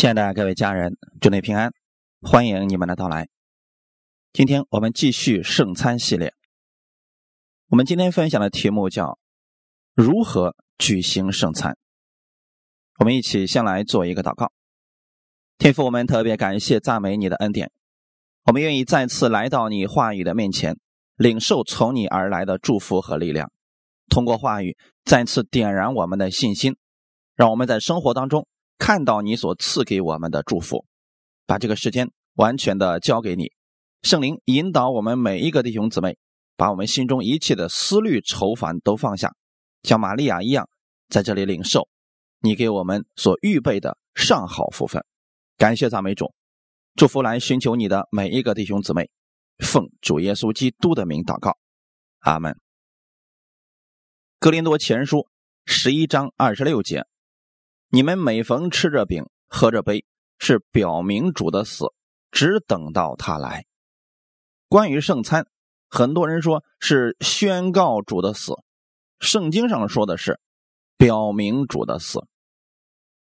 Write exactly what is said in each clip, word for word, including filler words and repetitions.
亲爱的各位家人，祝你平安，欢迎你们的到来。今天我们继续圣餐系列，我们今天分享的题目叫如何举行圣餐。我们一起先来做一个祷告。天父，我们特别感谢赞美你的恩典，我们愿意再次来到你话语的面前，领受从你而来的祝福和力量，通过话语再次点燃我们的信心，让我们在生活当中看到你所赐给我们的祝福。把这个时间完全的交给你，圣灵引导我们每一个弟兄姊妹，把我们心中一切的思虑愁烦都放下，像玛利亚一样在这里领受你给我们所预备的上好福分。感谢赞美主，祝福来寻求你的每一个弟兄姊妹，奉主耶稣基督的名祷告，阿们。哥林多前书十一章二十六节，你们每逢吃着饼喝着杯，是表明主的死，只等到他来。关于圣餐，很多人说是宣告主的死，圣经上说的是表明主的死。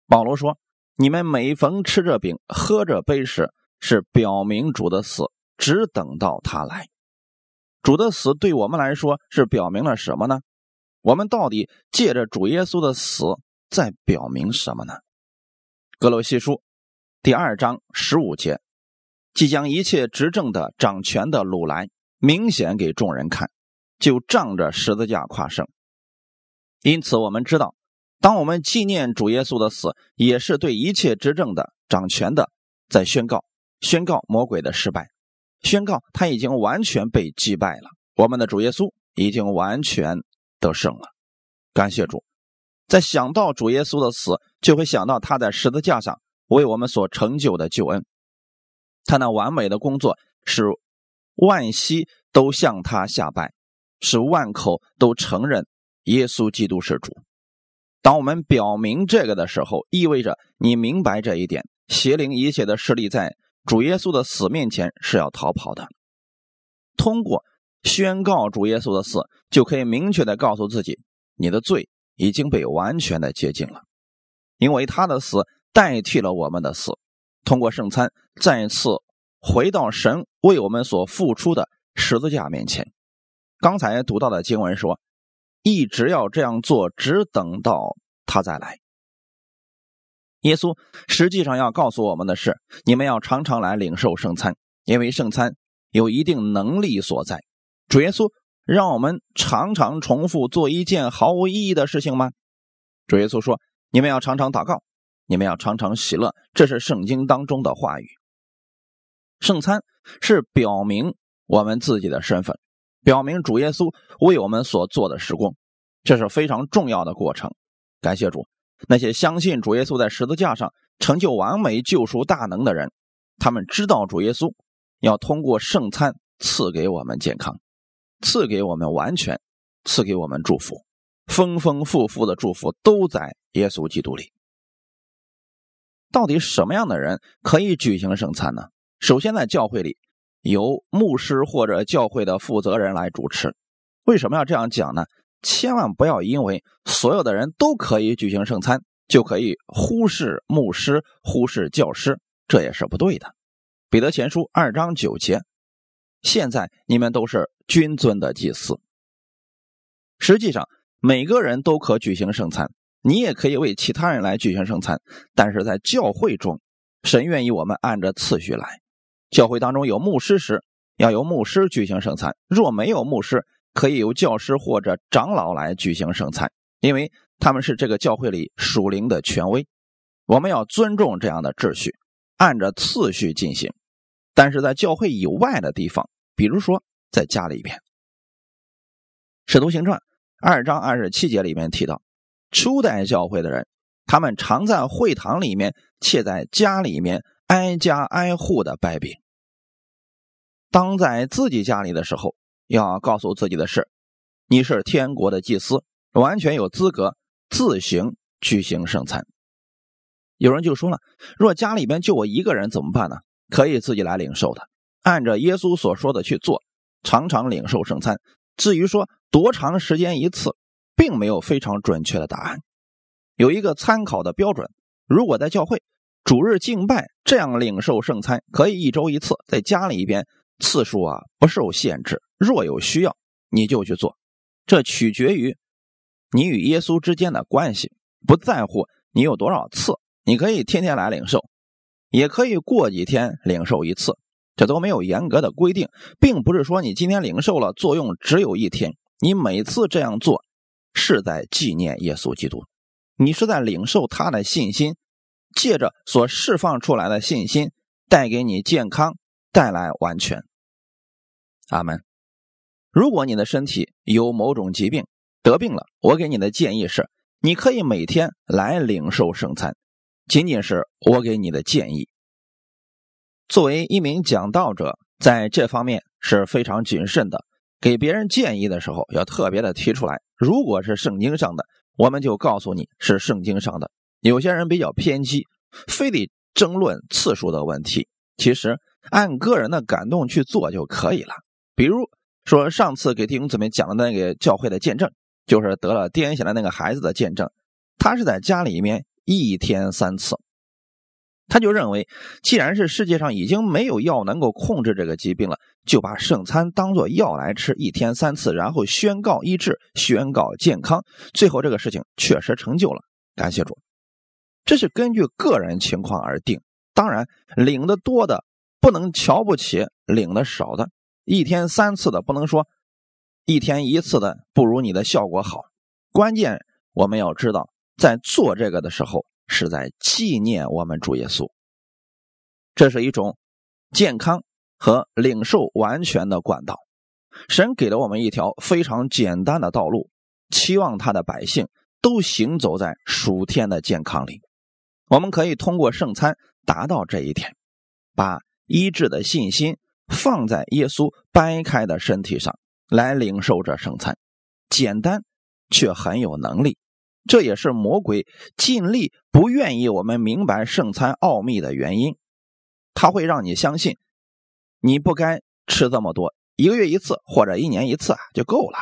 保罗说，你们每逢吃着饼喝着杯时，是表明主的死，只等到他来。主的死对我们来说是表明了什么呢？我们到底借着主耶稣的死在表明什么呢？哥罗西书第二章十五节，即将一切执政的掌权的掳来，明显给众人看，就仗着十字架夸胜。因此我们知道，当我们纪念主耶稣的死，也是对一切执政的掌权的在宣告，宣告魔鬼的失败，宣告他已经完全被击败了，我们的主耶稣已经完全得胜了。感谢主，在想到主耶稣的死，就会想到他在十字架上为我们所成就的救恩，他那完美的工作使万膝都向他下拜，使万口都承认耶稣基督是主。当我们表明这个的时候，意味着你明白这一点，邪灵一切的势力在主耶稣的死面前是要逃跑的。通过宣告主耶稣的死，就可以明确的告诉自己，你的罪已经被完全的洁净了，因为他的死代替了我们的死。通过圣餐再次回到神为我们所付出的十字架面前。刚才读到的经文说，一直要这样做，只等到他再来。耶稣实际上要告诉我们的是，你们要常常来领受圣餐，因为圣餐有一定能力所在。主耶稣让我们常常重复做一件毫无意义的事情吗？主耶稣说，你们要常常祷告，你们要常常喜乐，这是圣经当中的话语。圣餐是表明我们自己的身份，表明主耶稣为我们所做的事工，这是非常重要的过程。感谢主，那些相信主耶稣在十字架上成就完美救赎大能的人，他们知道主耶稣要通过圣餐赐给我们健康，赐给我们完全，赐给我们祝福，丰丰富富的祝福都在耶稣基督里。到底什么样的人可以举行圣餐呢？首先在教会里，由牧师或者教会的负责人来主持。为什么要这样讲呢？千万不要因为所有的人都可以举行圣餐，就可以忽视牧师，忽视教师，这也是不对的。彼得前书二章九节，现在你们都是君尊的祭司。实际上每个人都可举行圣餐，你也可以为其他人来举行圣餐，但是在教会中，神愿意我们按着次序来。教会当中有牧师时，要由牧师举行圣餐，若没有牧师，可以由教师或者长老来举行圣餐，因为他们是这个教会里属灵的权威，我们要尊重这样的秩序，按着次序进行。但是在教会以外的地方，比如说在家里边，《使徒行传》二章二十七节里面提到，初代教会的人，他们常在会堂里面且在家里面挨家挨户的掰饼。当在自己家里的时候，要告诉自己的是，你是天国的祭司，完全有资格自行举行圣餐。有人就说了，若家里边就我一个人怎么办呢？可以自己来领受的，按照耶稣所说的去做，常常领受圣餐。至于说多长时间一次，并没有非常准确的答案，有一个参考的标准。如果在教会，主日敬拜，这样领受圣餐可以一周一次，在家里边次数啊不受限制，若有需要你就去做。这取决于你与耶稣之间的关系，不在乎你有多少次，你可以天天来领受，也可以过几天领受一次，这都没有严格的规定，并不是说你今天领受了作用只有一天，你每次这样做是在纪念耶稣基督，你是在领受他的信心，借着所释放出来的信心带给你健康，带来完全。阿们。如果你的身体有某种疾病得病了，我给你的建议是你可以每天来领受圣餐，仅仅是我给你的建议。作为一名讲道者，在这方面是非常谨慎的，给别人建议的时候要特别的提出来，如果是圣经上的我们就告诉你是圣经上的。有些人比较偏激，非得争论次数的问题，其实按个人的感动去做就可以了。比如说上次给弟兄姊妹讲的那个教会的见证，就是得了癫痫的那个孩子的见证，他是在家里面一天三次，他就认为既然是世界上已经没有药能够控制这个疾病了，就把圣餐当作药来吃，一天三次，然后宣告医治，宣告健康，最后这个事情确实成就了，感谢主。这是根据个人情况而定，当然领的多的不能瞧不起领的少的，一天三次的不能说一天一次的不如你的效果好，关键我们要知道在做这个的时候是在纪念我们主耶稣，这是一种健康和领受完全的管道。神给了我们一条非常简单的道路，期望他的百姓都行走在属天的健康里。我们可以通过圣餐达到这一点，把医治的信心放在耶稣掰开的身体上来领受这圣餐，简单却很有能力。这也是魔鬼尽力不愿意我们明白圣餐奥秘的原因，他会让你相信你不该吃这么多，一个月一次或者一年一次就够了。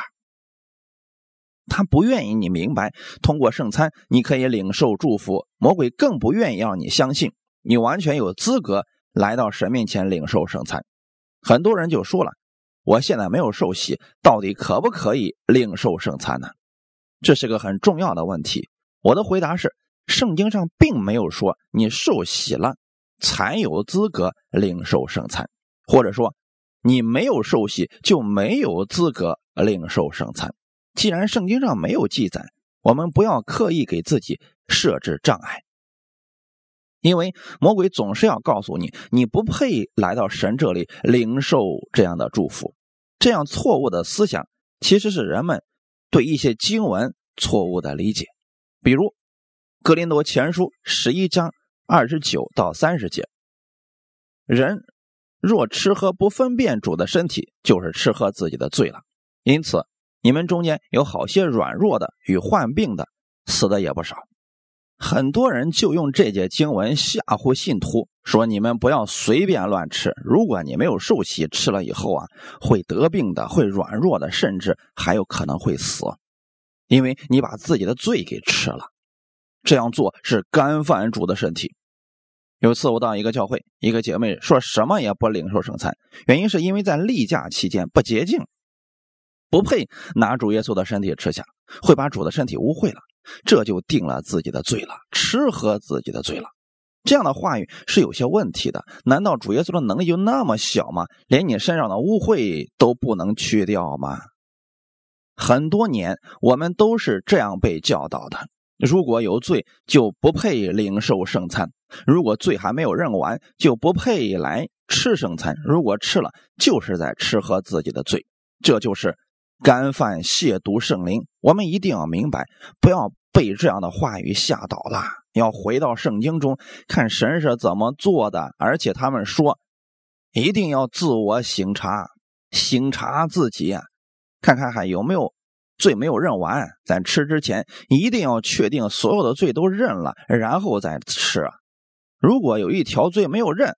他不愿意你明白通过圣餐你可以领受祝福，魔鬼更不愿意让你相信你完全有资格来到神面前领受圣餐。很多人就说了，我现在没有受洗，到底可不可以领受圣餐呢？这是个很重要的问题。我的回答是，圣经上并没有说你受洗了才有资格领受圣餐，或者说你没有受洗就没有资格领受圣餐。既然圣经上没有记载，我们不要刻意给自己设置障碍，因为魔鬼总是要告诉你你不配来到神这里领受这样的祝福。这样错误的思想其实是人们对一些经文错误的理解，比如哥林多前书十一章二十九到三十节，人若吃喝不分辨主的身体，就是吃喝自己的罪了。因此你们中间有好些软弱的与患病的，死的也不少。很多人就用这节经文吓唬信徒，说你们不要随便乱吃，如果你没有受洗，吃了以后啊，会得病的，会软弱的，甚至还有可能会死，因为你把自己的罪给吃了，这样做是干犯主的身体。有次我到一个教会，一个姐妹说什么也不领受圣餐，原因是因为在例假期间不洁净，不配拿主耶稣的身体吃下，会把主的身体污秽了，这就定了自己的罪了，吃喝自己的罪了。这样的话语是有些问题的，难道主耶稣的能力就那么小吗？连你身上的污秽都不能去掉吗？很多年我们都是这样被教导的，如果有罪就不配领受圣餐，如果罪还没有认完就不配来吃圣餐，如果吃了就是在吃喝自己的罪，这就是干犯亵渎圣灵。我们一定要明白，不要被这样的话语吓倒了，要回到圣经中看神是怎么做的。而且他们说一定要自我省察，省察自己，看看还有没有罪没有认完，在吃之前一定要确定所有的罪都认了，然后再吃。如果有一条罪没有认，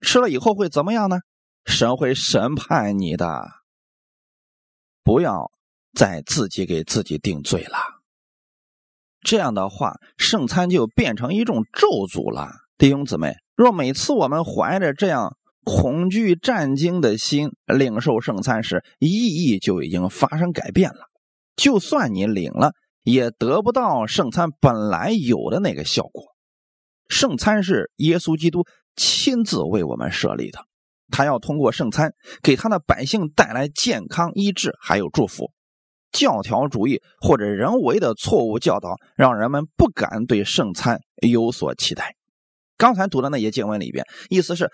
吃了以后会怎么样呢？神会审判你的。不要再自己给自己定罪了，这样的话圣餐就变成一种咒诅了，弟兄姊妹，若每次我们怀着这样恐惧战惊的心领受圣餐时，意义就已经发生改变了。就算你领了，也得不到圣餐本来有的那个效果。圣餐是耶稣基督亲自为我们设立的，他要通过圣餐给他的百姓带来健康、医治还有祝福。教条主义或者人为的错误教导让人们不敢对圣餐有所期待。刚才读的那些经文里边，意思是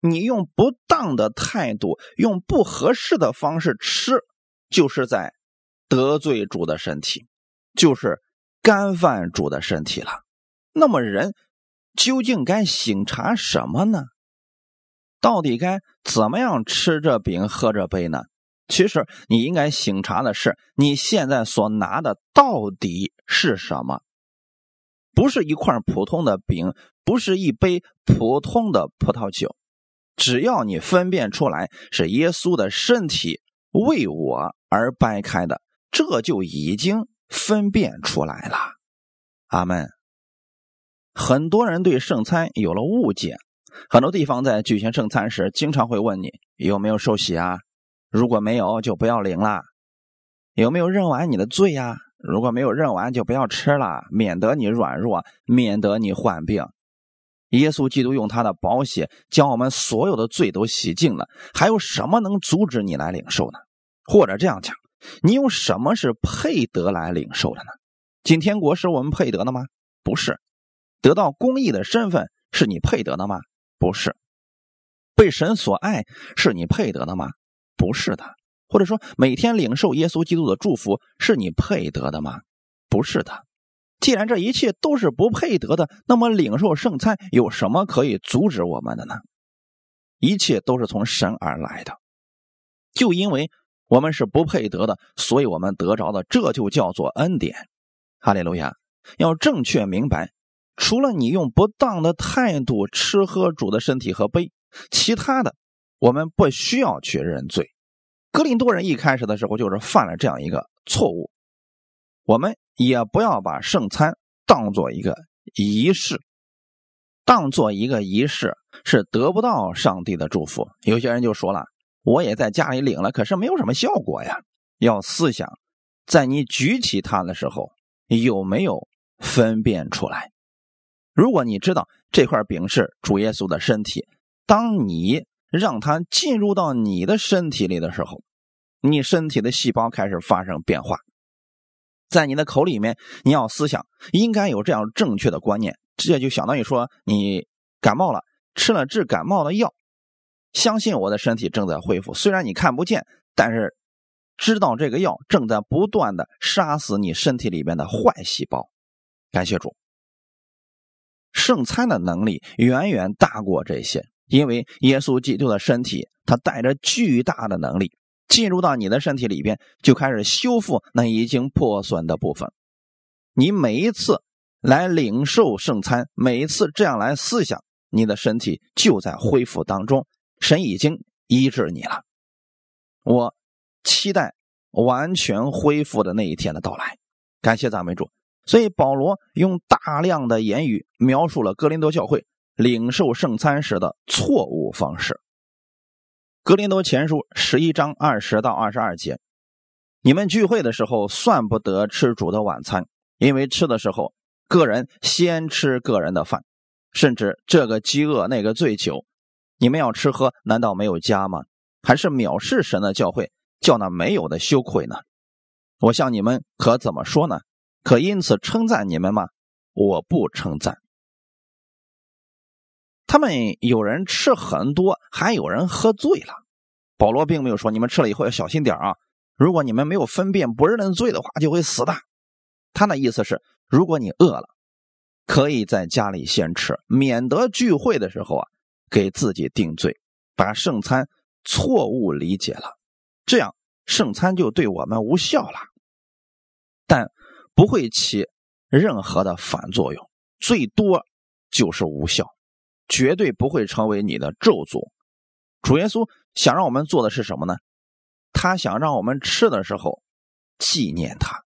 你用不当的态度，用不合适的方式吃，就是在得罪主的身体，就是干犯主的身体了。那么人究竟该省察什么呢？到底该怎么样吃这饼喝这杯呢？其实你应该省察的是你现在所拿的到底是什么，不是一块普通的饼，不是一杯普通的葡萄酒。只要你分辨出来是耶稣的身体为我而掰开的，这就已经分辨出来了。阿们。很多人对圣餐有了误解，很多地方在举行圣餐时经常会问你有没有受洗啊，如果没有就不要领了。有没有认完你的罪呀、啊？如果没有认完就不要吃了，免得你软弱，免得你患病。耶稣基督用他的宝血将我们所有的罪都洗净了，还有什么能阻止你来领受呢？或者这样讲，你有什么是配得来领受的呢？进天国是我们配得的吗？不是。得到公义的身份是你配得的吗？不是。被神所爱是你配得的吗？不是的。或者说每天领受耶稣基督的祝福是你配得的吗？不是的。既然这一切都是不配得的，那么领受圣餐有什么可以阻止我们的呢？一切都是从神而来的。就因为我们是不配得的，所以我们得着的，这就叫做恩典。哈利路亚。要正确明白，除了你用不当的态度吃喝主的身体和杯，其他的我们不需要去认罪。哥林多人一开始的时候就是犯了这样一个错误。我们也不要把圣餐当作一个仪式，当作一个仪式是得不到上帝的祝福。有些人就说了，我也在家里领了，可是没有什么效果呀。要思想，在你举起它的时候有没有分辨出来。如果你知道这块饼是主耶稣的身体，当你让它进入到你的身体里的时候，你身体的细胞开始发生变化。在你的口里面，你要思想，应该有这样正确的观念。这就相当于说，你感冒了，吃了治感冒的药，相信我的身体正在恢复。虽然你看不见，但是知道这个药正在不断的杀死你身体里面的坏细胞。感谢主，圣餐的能力远远大过这些，因为耶稣基督的身体，它带着巨大的能力。进入到你的身体里边，就开始修复那已经破损的部分。你每一次来领受圣餐，每一次这样来思想，你的身体就在恢复当中，神已经医治你了。我期待完全恢复的那一天的到来。感谢赞美主。所以保罗用大量的言语描述了哥林多教会领受圣餐时的错误方式。格林多前书十一章二十到二十二节，你们聚会的时候算不得吃主的晚餐，因为吃的时候个人先吃个人的饭，甚至这个饥饿那个醉酒，你们要吃喝，难道没有家吗？还是藐视神的教会，叫那没有的羞愧呢？我向你们可怎么说呢？可因此称赞你们吗？我不称赞。他们有人吃很多，还有人喝醉了。保罗并没有说你们吃了以后要小心点啊，如果你们没有分辨不认罪的话就会死的。他的意思是，如果你饿了，可以在家里先吃，免得聚会的时候啊给自己定罪，把圣餐错误理解了，这样圣餐就对我们无效了，但不会起任何的反作用，最多就是无效，绝对不会成为你的咒诅。主耶稣想让我们做的是什么呢？他想让我们吃的时候纪念他。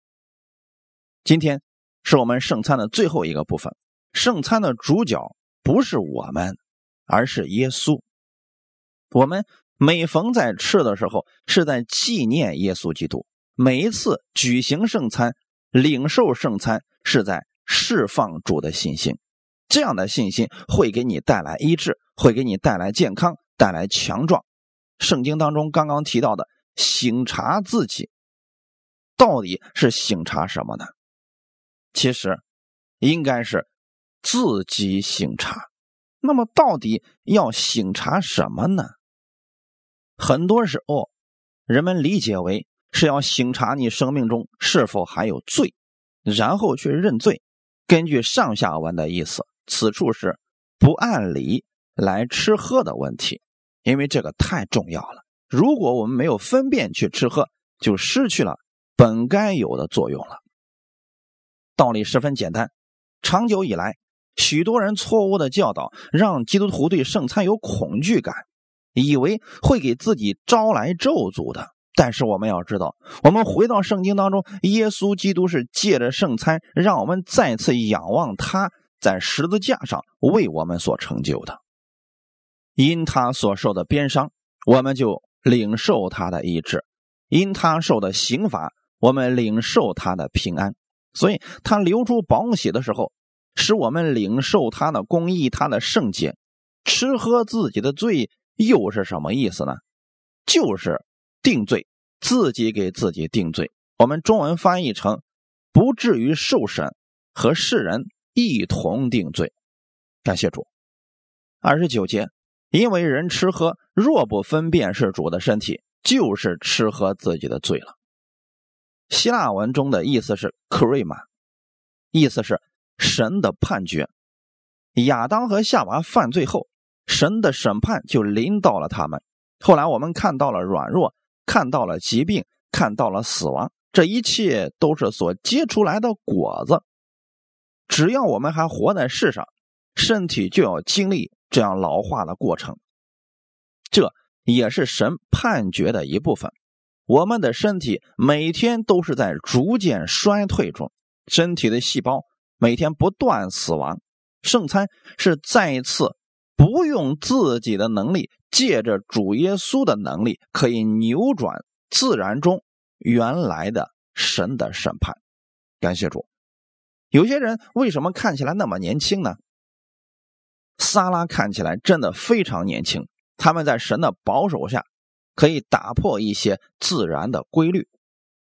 今天是我们圣餐的最后一个部分，圣餐的主角不是我们，而是耶稣。我们每逢在吃的时候，是在纪念耶稣基督；每一次举行圣餐、领受圣餐，是在释放主的信心。这样的信心会给你带来医治，会给你带来健康，带来强壮。圣经当中刚刚提到的省察自己，到底是省察什么呢？其实应该是自己省察。那么到底要省察什么呢？很多时候人们理解为是要省察你生命中是否还有罪，然后去认罪。根据上下文的意思，此处是不按理来吃喝的问题，因为这个太重要了。如果我们没有分辨去吃喝，就失去了本该有的作用了。道理十分简单，长久以来许多人错误的教导让基督徒对圣餐有恐惧感，以为会给自己招来咒诅的。但是我们要知道，我们回到圣经当中，耶稣基督是借着圣餐让我们再次仰望他在十字架上为我们所成就的。因他所受的鞭伤，我们就领受他的医治；因他受的刑罚，我们领受他的平安。所以他流出宝血的时候，使我们领受他的公义，他的圣洁。吃喝自己的罪又是什么意思呢？就是定罪，自己给自己定罪。我们中文翻译成不至于受审，和世人一同定罪。感谢主。二十九节，因为人吃喝若不分辨是主的身体，就是吃喝自己的罪了。希腊文中的意思是 krima， 意思是神的判决。亚当和夏娃犯罪后，神的审判就临到了他们。后来我们看到了软弱，看到了疾病，看到了死亡，这一切都是所结出来的果子。只要我们还活在世上，身体就要经历这样老化的过程，这也是神判决的一部分。我们的身体每天都是在逐渐衰退中，身体的细胞每天不断死亡。圣餐是再一次不用自己的能力，借着主耶稣的能力，可以扭转自然中原来的神的审判。感谢主。有些人为什么看起来那么年轻呢？撒拉看起来真的非常年轻，他们在神的保守下可以打破一些自然的规律。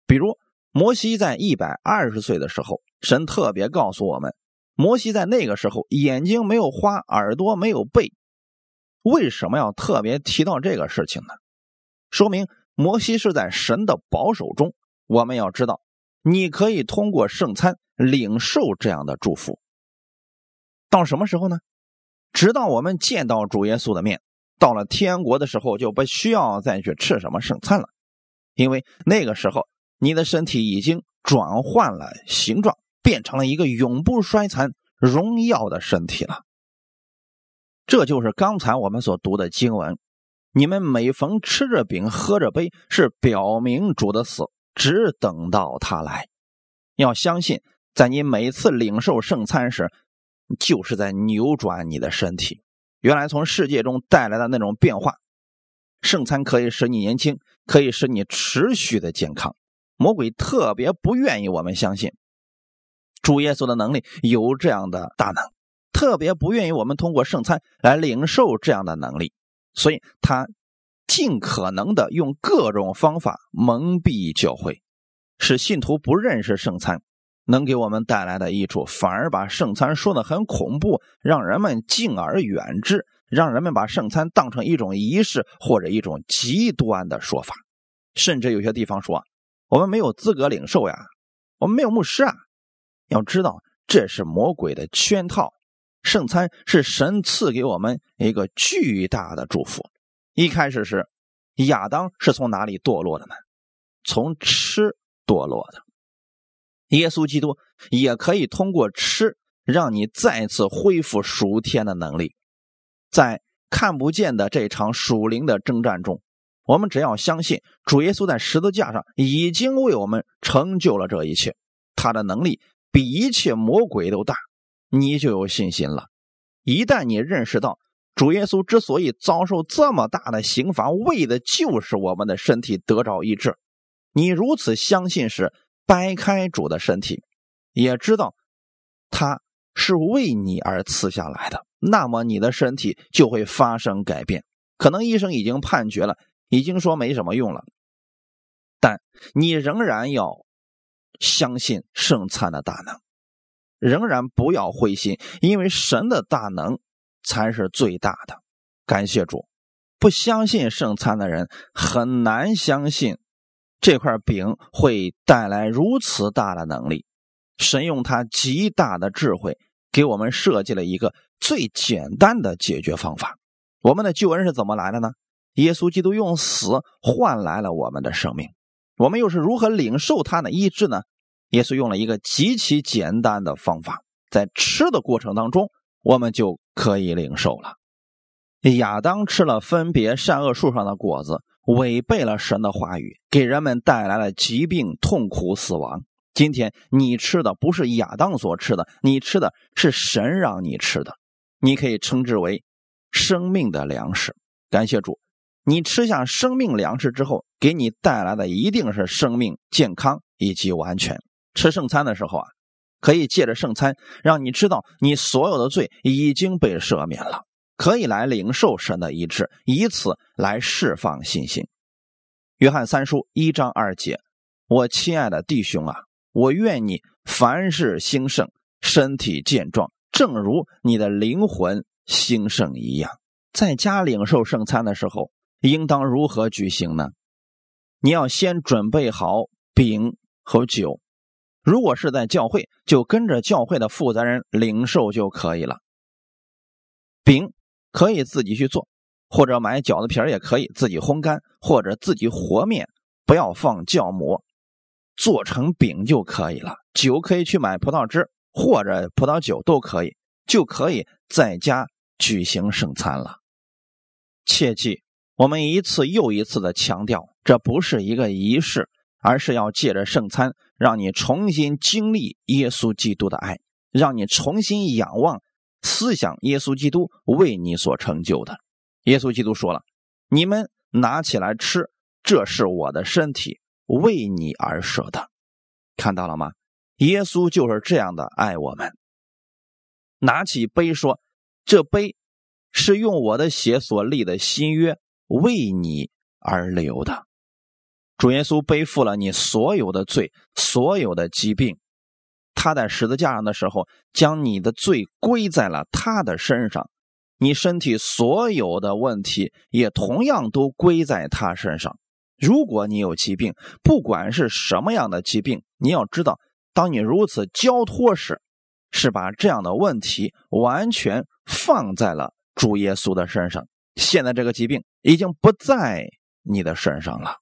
比如摩西在一百二十岁的时候，神特别告诉我们，摩西在那个时候眼睛没有花，耳朵没有背。为什么要特别提到这个事情呢？说明摩西是在神的保守中。我们要知道，你可以通过圣餐领受这样的祝福。到什么时候呢？直到我们见到主耶稣的面，到了天国的时候，就不需要再去吃什么圣餐了，因为那个时候你的身体已经转换了形状，变成了一个永不衰残荣耀的身体了。这就是刚才我们所读的经文，你们每逢吃着饼喝着杯，是表明主的死，只等到他来。要相信，在你每次领受圣餐时，就是在扭转你的身体原来从世界中带来的那种变化。圣餐可以使你年轻，可以使你持续的健康。魔鬼特别不愿意我们相信主耶稣的能力有这样的大能，特别不愿意我们通过圣餐来领受这样的能力，所以他尽可能的用各种方法蒙蔽教会，使信徒不认识圣餐能给我们带来的益处，反而把圣餐说得很恐怖，让人们敬而远之，让人们把圣餐当成一种仪式或者一种极端的说法。甚至有些地方说，我们没有资格领受呀，我们没有牧师啊。要知道，这是魔鬼的圈套。圣餐是神赐给我们一个巨大的祝福。一开始时，亚当是从哪里堕落的呢？从吃堕落的。耶稣基督也可以通过吃让你再次恢复属天的能力。在看不见的这场属灵的征战中，我们只要相信主耶稣在十字架上已经为我们成就了这一切，他的能力比一切魔鬼都大，你就有信心了。一旦你认识到主耶稣之所以遭受这么大的刑罚，为的就是我们的身体得着医治，你如此相信时，掰开主的身体，也知道他是为你而赐下来的，那么你的身体就会发生改变。可能医生已经判决了，已经说没什么用了，但你仍然要相信圣餐的大能，仍然不要灰心，因为神的大能才是最大的。感谢主。不相信圣餐的人很难相信这块饼会带来如此大的能力。神用他极大的智慧给我们设计了一个最简单的解决方法。我们的救恩是怎么来的呢？耶稣基督用死换来了我们的生命。我们又是如何领受他的医治呢？耶稣用了一个极其简单的方法，在吃的过程当中我们就可以领受了。亚当吃了分别善恶树上的果子，违背了神的话语，给人们带来了疾病、痛苦、死亡。今天你吃的不是亚当所吃的，你吃的是神让你吃的，你可以称之为生命的粮食。感谢主，你吃下生命粮食之后，给你带来的一定是生命、健康以及完全。吃圣餐的时候啊，可以借着圣餐让你知道你所有的罪已经被赦免了，可以来领受神的医治，以此来释放信心。约翰三书一章二节，我亲爱的弟兄啊，我愿你凡事兴盛，身体健壮，正如你的灵魂兴盛一样。在家领受圣餐的时候应当如何举行呢？你要先准备好饼和酒，如果是在教会，就跟着教会的负责人领受就可以了。饼可以自己去做，或者买饺子皮儿也可以自己烘干，或者自己和面，不要放酵母，做成饼就可以了。酒可以去买葡萄汁或者葡萄酒都可以，就可以在家举行圣餐了。切记，我们一次又一次的强调，这不是一个仪式，而是要借着圣餐让你重新经历耶稣基督的爱，让你重新仰望思想耶稣基督为你所成就的。耶稣基督说了，你们拿起来吃，这是我的身体，为你而舍的。看到了吗？耶稣就是这样的爱我们。拿起杯说，这杯是用我的血所立的新约，为你而流的。主耶稣背负了你所有的罪，所有的疾病，他在十字架上的时候将你的罪归在了他的身上，你身体所有的问题也同样都归在他身上。如果你有疾病，不管是什么样的疾病，你要知道，当你如此交托时，是把这样的问题完全放在了主耶稣的身上，现在这个疾病已经不在你的身上了。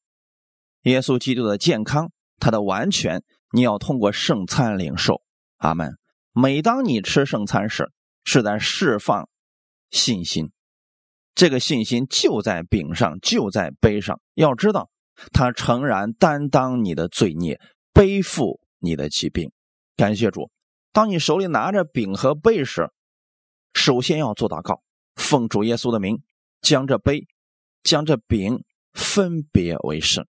耶稣基督的健康，他的完全，你要通过圣餐领受。阿们。每当你吃圣餐时，是在释放信心，这个信心就在饼上，就在杯上。要知道他诚然担当你的罪孽，背负你的疾病。感谢主。当你手里拿着饼和杯时，首先要做祷告，奉主耶稣的名，将这杯将这饼分别为圣。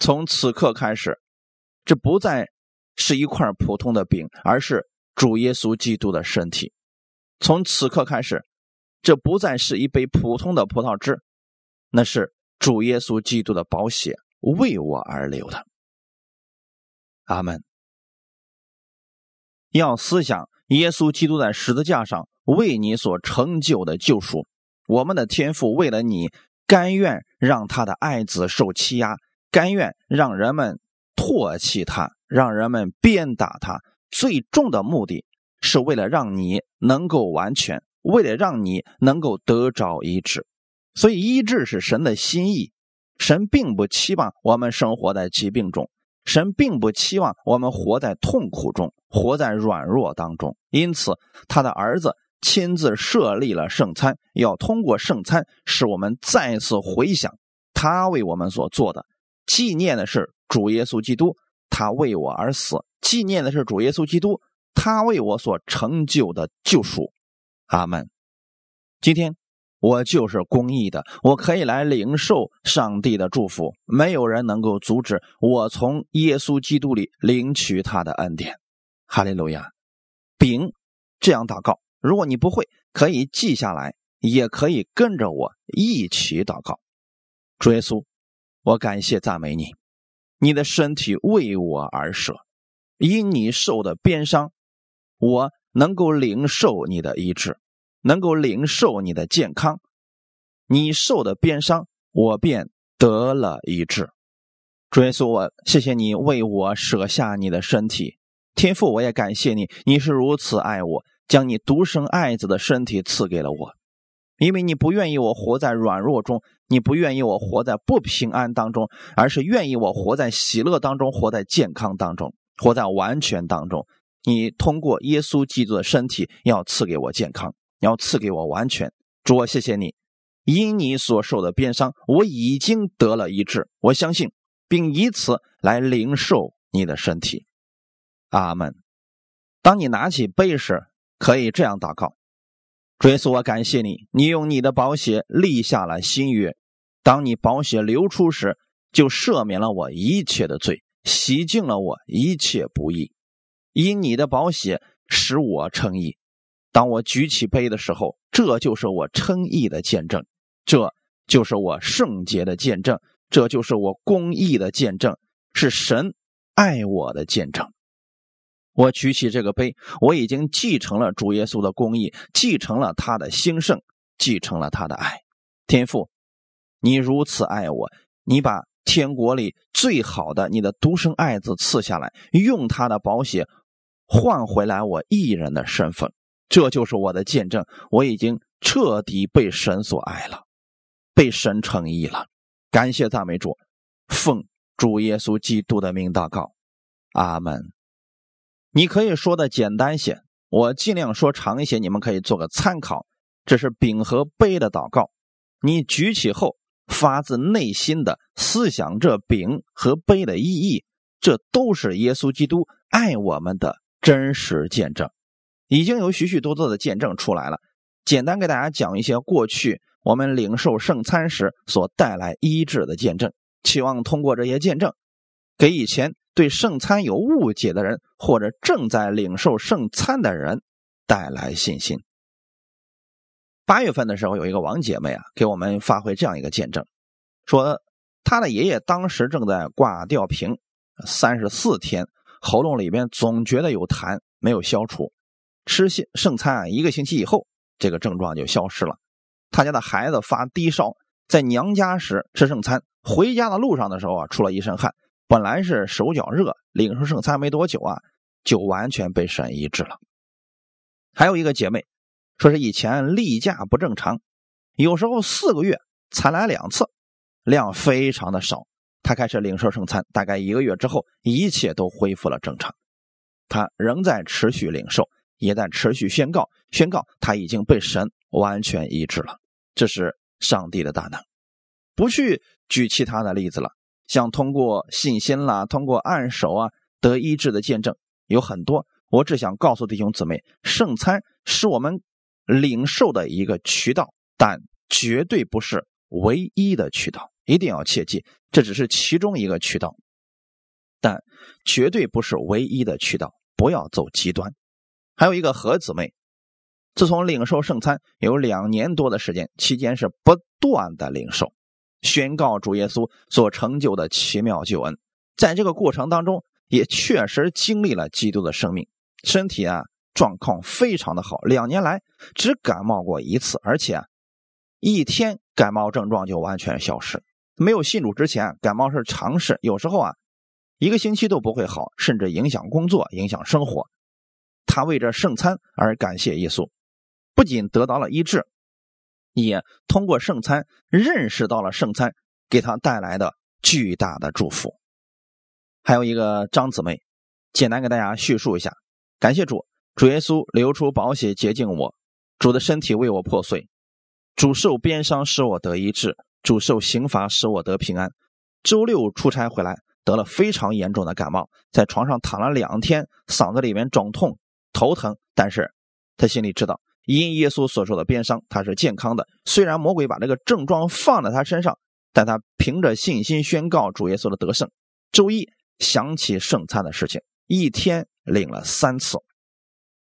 从此刻开始，这不再是一块普通的饼，而是主耶稣基督的身体。从此刻开始，这不再是一杯普通的葡萄汁，那是主耶稣基督的宝血，为我而流的。阿们。要思想耶稣基督在十字架上为你所成就的救赎。我们的天父为了你，甘愿让他的爱子受欺压，甘愿让人们唾弃他，让人们鞭打他，最终的目的是为了让你能够完全，为了让你能够得着医治。所以医治是神的心意，神并不期望我们生活在疾病中，神并不期望我们活在痛苦中，活在软弱当中。因此他的儿子亲自设立了圣餐，要通过圣餐使我们再次回想他为我们所做的，纪念的是主耶稣基督，他为我而死，纪念的是主耶稣基督，他为我所成就的救赎。阿们。今天我就是公义的，我可以来领受上帝的祝福，没有人能够阻止我从耶稣基督里领取他的恩典。哈利路亚！丙这样祷告，如果你不会，可以记下来，也可以跟着我一起祷告。主耶稣，我感谢赞美你，你的身体为我而舍，因你受的鞭伤，我能够领受你的医治，能够领受你的健康，你受的鞭伤，我便得了医治。主耶稣，我谢谢你为我舍下你的身体。天父，我也感谢你，你是如此爱我，将你独生爱子的身体赐给了我。因为你不愿意我活在软弱中，你不愿意我活在不平安当中，而是愿意我活在喜乐当中，活在健康当中，活在完全当中。你通过耶稣基督的身体要赐给我健康，要赐给我完全。主，我谢谢你，因你所受的鞭伤，我已经得了医治。我相信并以此来领受你的身体。阿们。当你拿起杯时，可以这样祷告：主耶稣，我感谢你，你用你的宝血立下了新约，当你宝血流出时，就赦免了我一切的罪，洗净了我一切不义，因你的宝血使我称义。当我举起杯的时候，这就是我称义的见证，这就是我圣洁的见证，这就是我公义的见证，是神爱我的见证。我举起这个杯，我已经继承了主耶稣的公义，继承了他的兴盛，继承了他的爱。天父，你如此爱我，你把天国里最好的你的独生爱子赐下来，用他的宝血换回来我义人的身份。这就是我的见证，我已经彻底被神所爱了，被神称义了。感谢赞美主，奉主耶稣基督的名祷告，阿们。你可以说的简单些，我尽量说长一些，你们可以做个参考。这是饼和杯的祷告，你举起后发自内心的思想这饼和杯的意义，这都是耶稣基督爱我们的真实见证。已经有许许多多的见证出来了，简单给大家讲一些过去我们领受圣餐时所带来医治的见证，期望通过这些见证给以前对圣餐有误解的人，或者正在领受圣餐的人带来信心。八月份的时候，有一个王姐妹啊，给我们发挥这样一个见证，说她的爷爷当时正在挂吊瓶三十四天，喉咙里边总觉得有痰没有消除，吃圣餐一个星期以后，这个症状就消失了。他家的孩子发低烧，在娘家时吃圣餐，回家的路上的时候啊，出了一身汗，本来是手脚热，领受圣餐没多久啊，就完全被神医治了。还有一个姐妹说是以前例假不正常，有时候四个月才来两次，量非常的少，她开始领受圣餐，大概一个月之后，一切都恢复了正常。她仍在持续领受，也在持续宣告宣告他已经被神完全医治了。这是上帝的大能。不去举其他的例子了，像通过信心啦，通过按手啊得医治的见证有很多，我只想告诉弟兄姊妹，圣餐是我们领受的一个渠道，但绝对不是唯一的渠道，一定要切记，这只是其中一个渠道，但绝对不是唯一的渠道，不要走极端。还有一个何姊妹，自从领受圣餐有两年多的时间，期间是不断的领受宣告主耶稣所成就的奇妙救恩，在这个过程当中也确实经历了基督的生命，身体啊状况非常的好，两年来只感冒过一次，而且、啊、一天感冒症状就完全消失。没有信主之前，感冒是常事，有时候啊一个星期都不会好，甚至影响工作，影响生活。他为着圣餐而感谢耶稣，不仅得到了医治，也通过圣餐认识到了圣餐给他带来的巨大的祝福。还有一个张姊妹，简单给大家叙述一下。感谢主，主耶稣流出宝血洁净我，主的身体为我破碎，主受鞭伤使我得医治，主受刑罚使我得平安。周六出差回来，得了非常严重的感冒，在床上躺了两天，嗓子里面肿痛头疼，但是他心里知道因耶稣所受的鞭伤，他是健康的。虽然魔鬼把这个症状放在他身上，但他凭着信心宣告主耶稣的得胜。周一想起圣餐的事情，一天领了三次。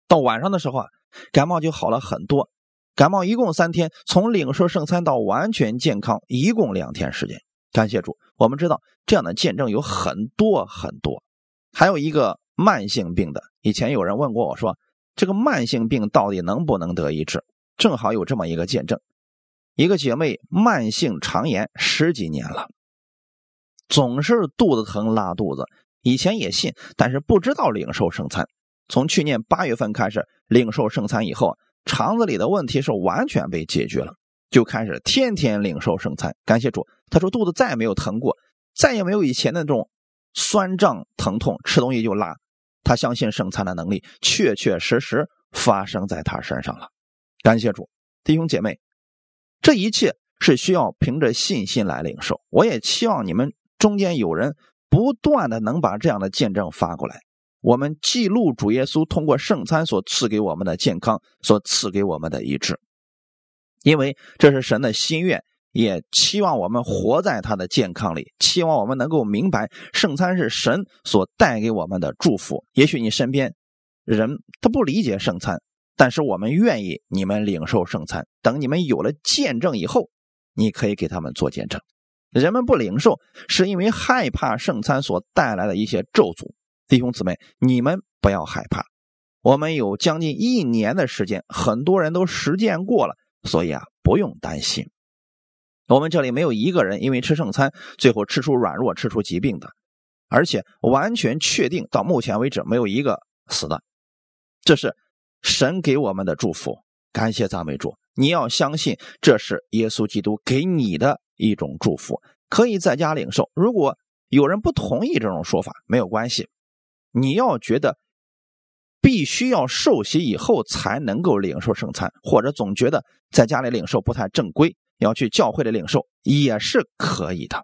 到晚上的时候啊，感冒就好了很多。感冒一共三天，从领受圣餐到完全健康一共两天时间。感谢主，我们知道这样的见证有很多很多。还有一个慢性病的，以前有人问过我说，这个慢性病到底能不能得医治？正好有这么一个见证，一个姐妹慢性肠炎十几年了，总是肚子疼拉肚子，以前也信，但是不知道领受圣餐。从去年八月份开始领受圣餐以后，肠子里的问题是完全被解决了，就开始天天领受圣餐。感谢主，他说肚子再也没有疼过，再也没有以前那种酸胀疼痛，吃东西就拉。他相信圣餐的能力确确实实发生在他身上了。感谢主，弟兄姐妹，这一切是需要凭着信心来领受。我也期望你们中间有人不断的能把这样的见证发过来，我们记录主耶稣通过圣餐所赐给我们的健康，所赐给我们的医治，因为这是神的心愿，也期望我们活在他的健康里，期望我们能够明白圣餐是神所带给我们的祝福。也许你身边人他不理解圣餐，但是我们愿意你们领受圣餐，等你们有了见证以后，你可以给他们做见证。人们不领受是因为害怕圣餐所带来的一些咒诅。弟兄姊妹，你们不要害怕，我们有将近一年的时间，很多人都实践过了，所以啊，不用担心。我们这里没有一个人因为吃圣餐最后吃出软弱、吃出疾病的，而且完全确定到目前为止没有一个死的。这是神给我们的祝福，感谢赞美主。你要相信这是耶稣基督给你的一种祝福，可以在家领受。如果有人不同意这种说法，没有关系，你要觉得必须要受洗以后才能够领受圣餐，或者总觉得在家里领受不太正规，要去教会里领受也是可以的。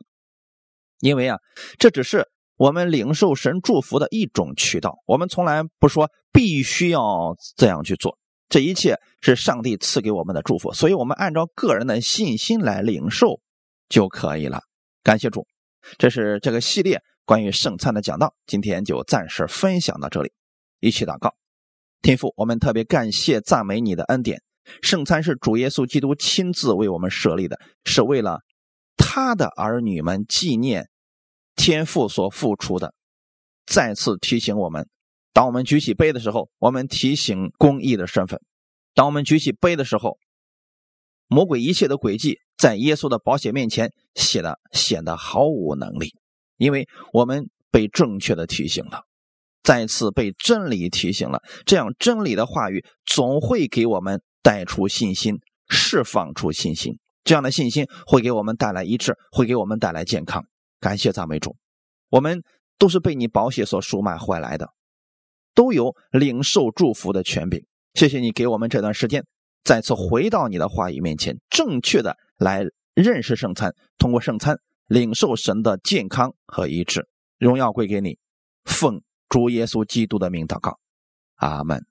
因为啊，这只是我们领受神祝福的一种渠道，我们从来不说必须要这样去做，这一切是上帝赐给我们的祝福，所以我们按照个人的信心来领受就可以了。感谢主，这是这个系列关于圣餐的讲道，今天就暂时分享到这里。一起祷告。天父，我们特别感谢赞美你的恩典，圣餐是主耶稣基督亲自为我们设立的，是为了他的儿女们纪念天父所付出的。再次提醒我们，当我们举起杯的时候，我们提醒公义的身份。当我们举起杯的时候，魔鬼一切的诡计在耶稣的宝血面前显得显得毫无能力，因为我们被正确的提醒了，再次被真理提醒了，这样真理的话语总会给我们带出信心，释放出信心，这样的信心会给我们带来医治，会给我们带来健康。感谢赞美主，我们都是被你宝血所赎买回来的，都有领受祝福的权柄。谢谢你给我们这段时间，再次回到你的话语面前，正确的来认识圣餐，通过圣餐领受神的健康和医治。荣耀归给你，奉主耶稣基督的名祷告，阿们。